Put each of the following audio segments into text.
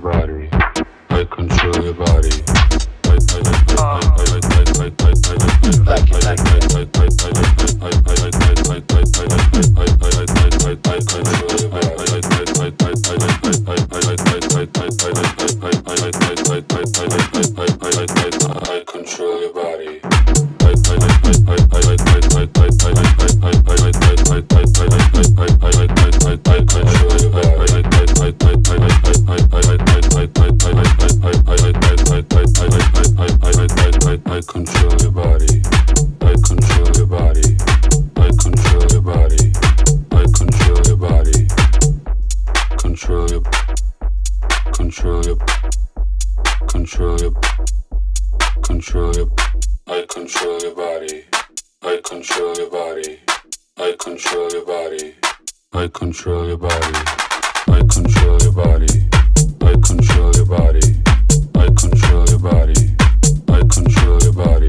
body. I control your body. I control your body. I control your body. I control your body. I control your body. I control your body. Control your. I control your body. I control your body. I control your body. I control your body. I control your body. I control your body. I control your body. I control your body. Control your body.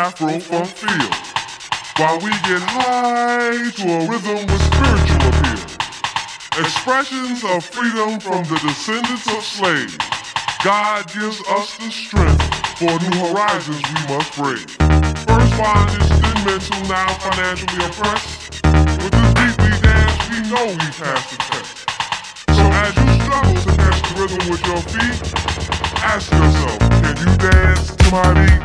Afro funk feel, while we get high to a rhythm with spiritual appeal. Expressions of freedom from the descendants of slaves. God gives us the strength for new horizons we must break. First bondage, then mental, now financially oppressed. With this deeply dance, we know we passed the test. So as you struggle to catch the rhythm with your feet, ask yourself, can you dance to my beat?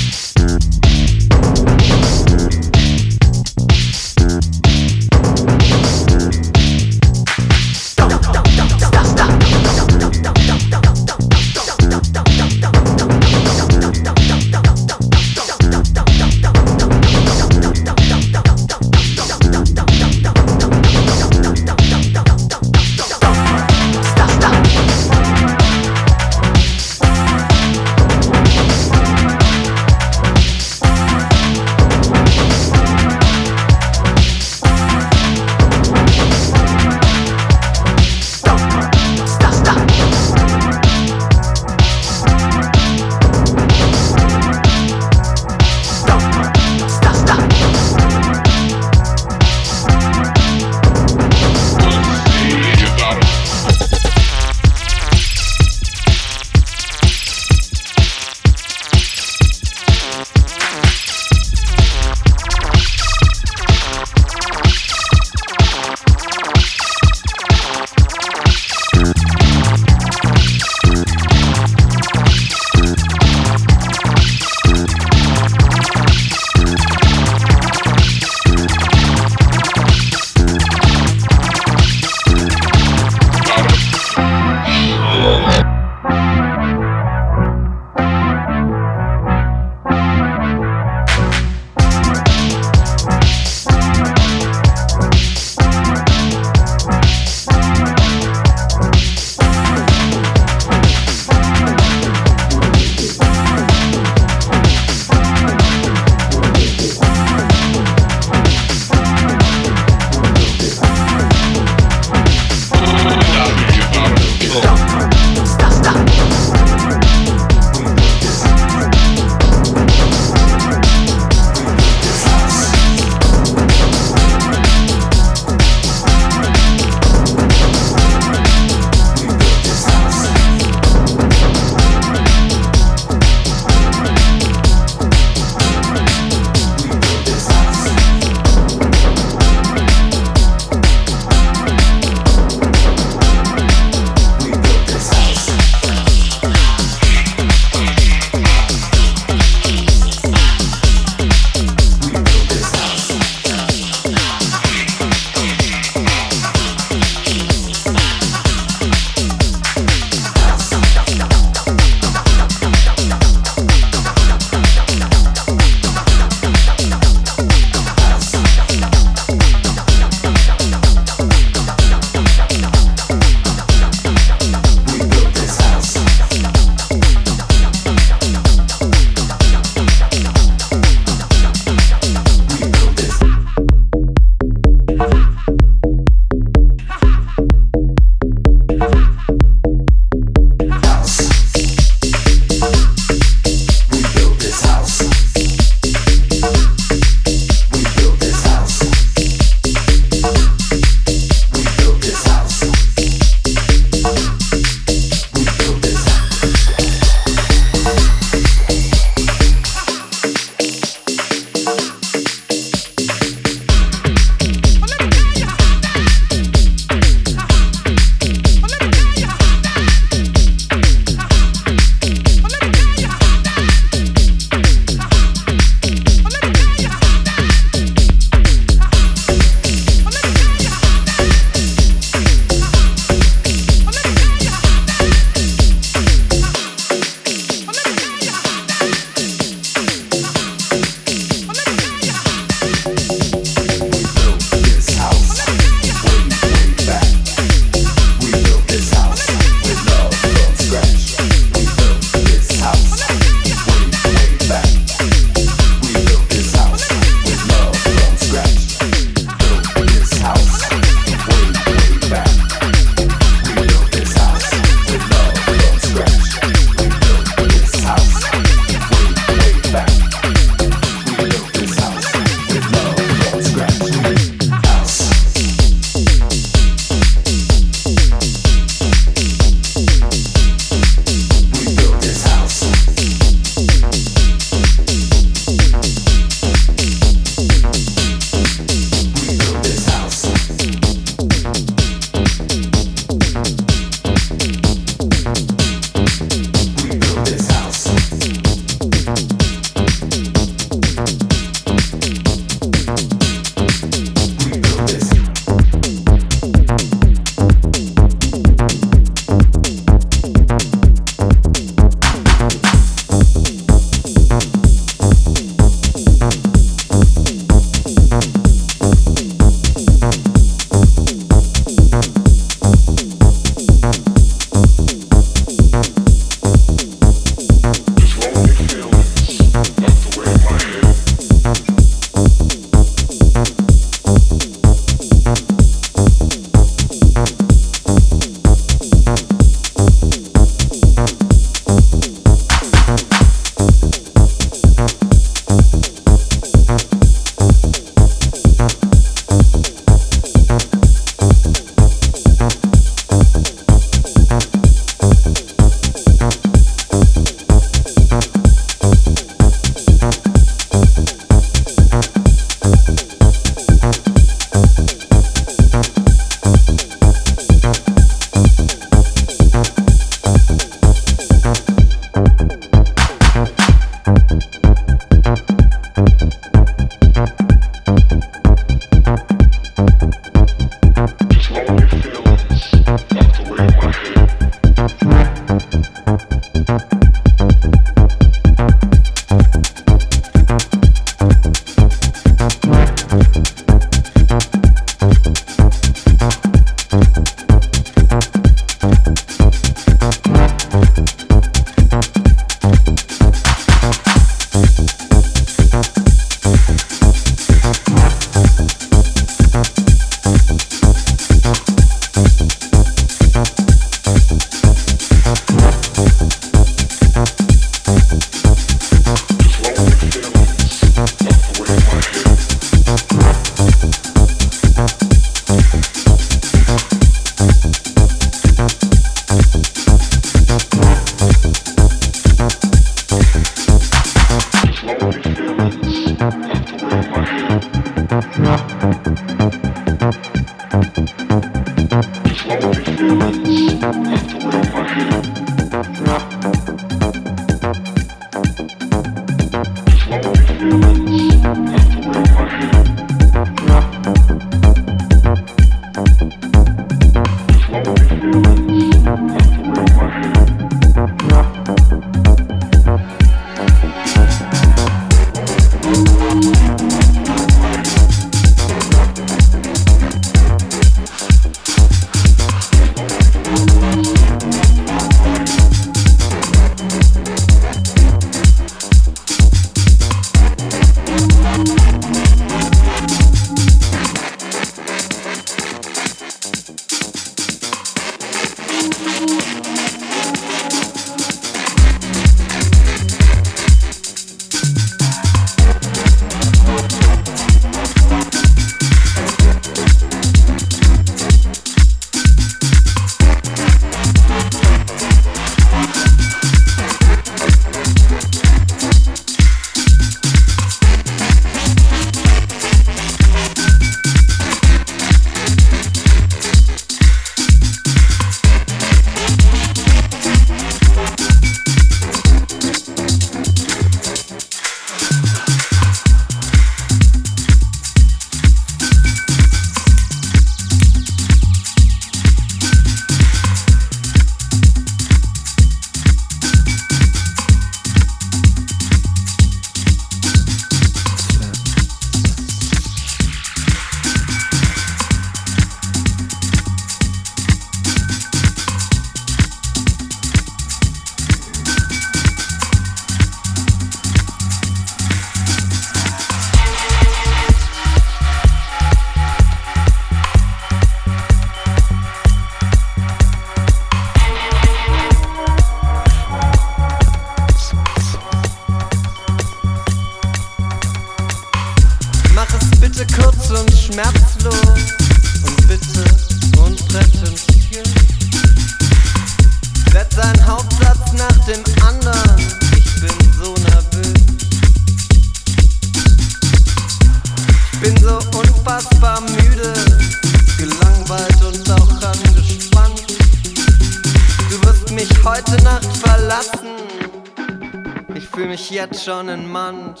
mich jetzt schon in Mand.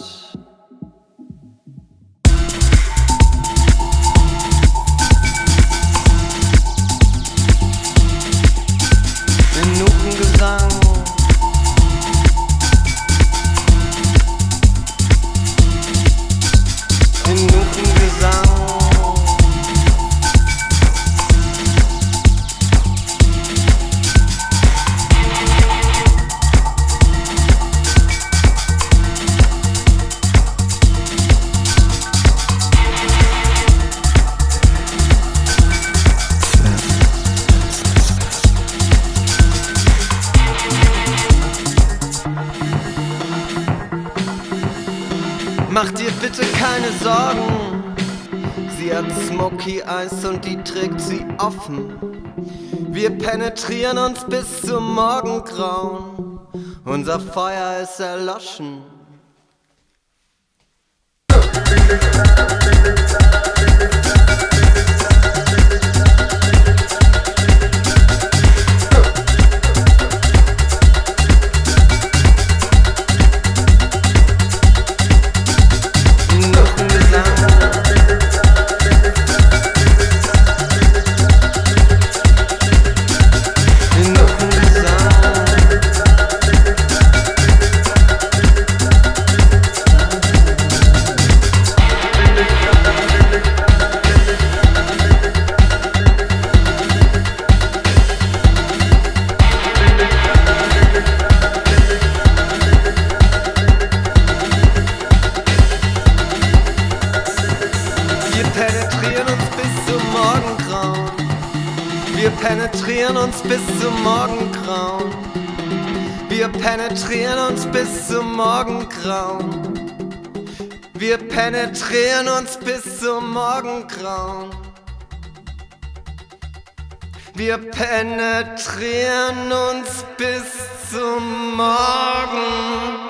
In Nukengesang. In Nukengesang. Mach dir bitte keine Sorgen, sie hat Smoky Eyes und die trägt sie offen. Wir penetrieren uns bis zum Morgengrauen, unser Feuer ist erloschen. Wir penetrieren uns bis zum Morgengrauen. Wir penetrieren uns bis zum Morgen.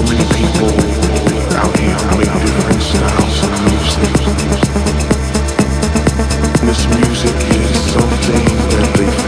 so many people out here who make different sounds of music. And this music is something that they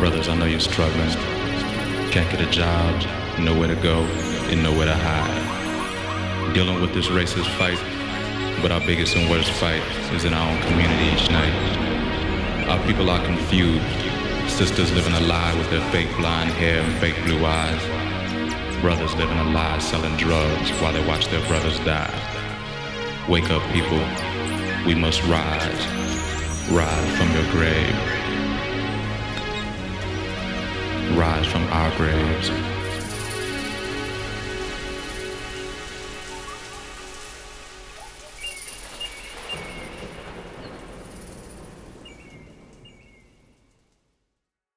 Brothers, I know you're struggling. Can't get a job, nowhere to go, and nowhere to hide. Dealing with this racist fight, but our biggest and worst fight is in our own community each night. Our people are confused. Sisters living a lie with their fake blonde hair and fake blue eyes. Brothers living a lie selling drugs while they watch their brothers die. Wake up, people. We must rise. Rise from your grave. Rise from our graves.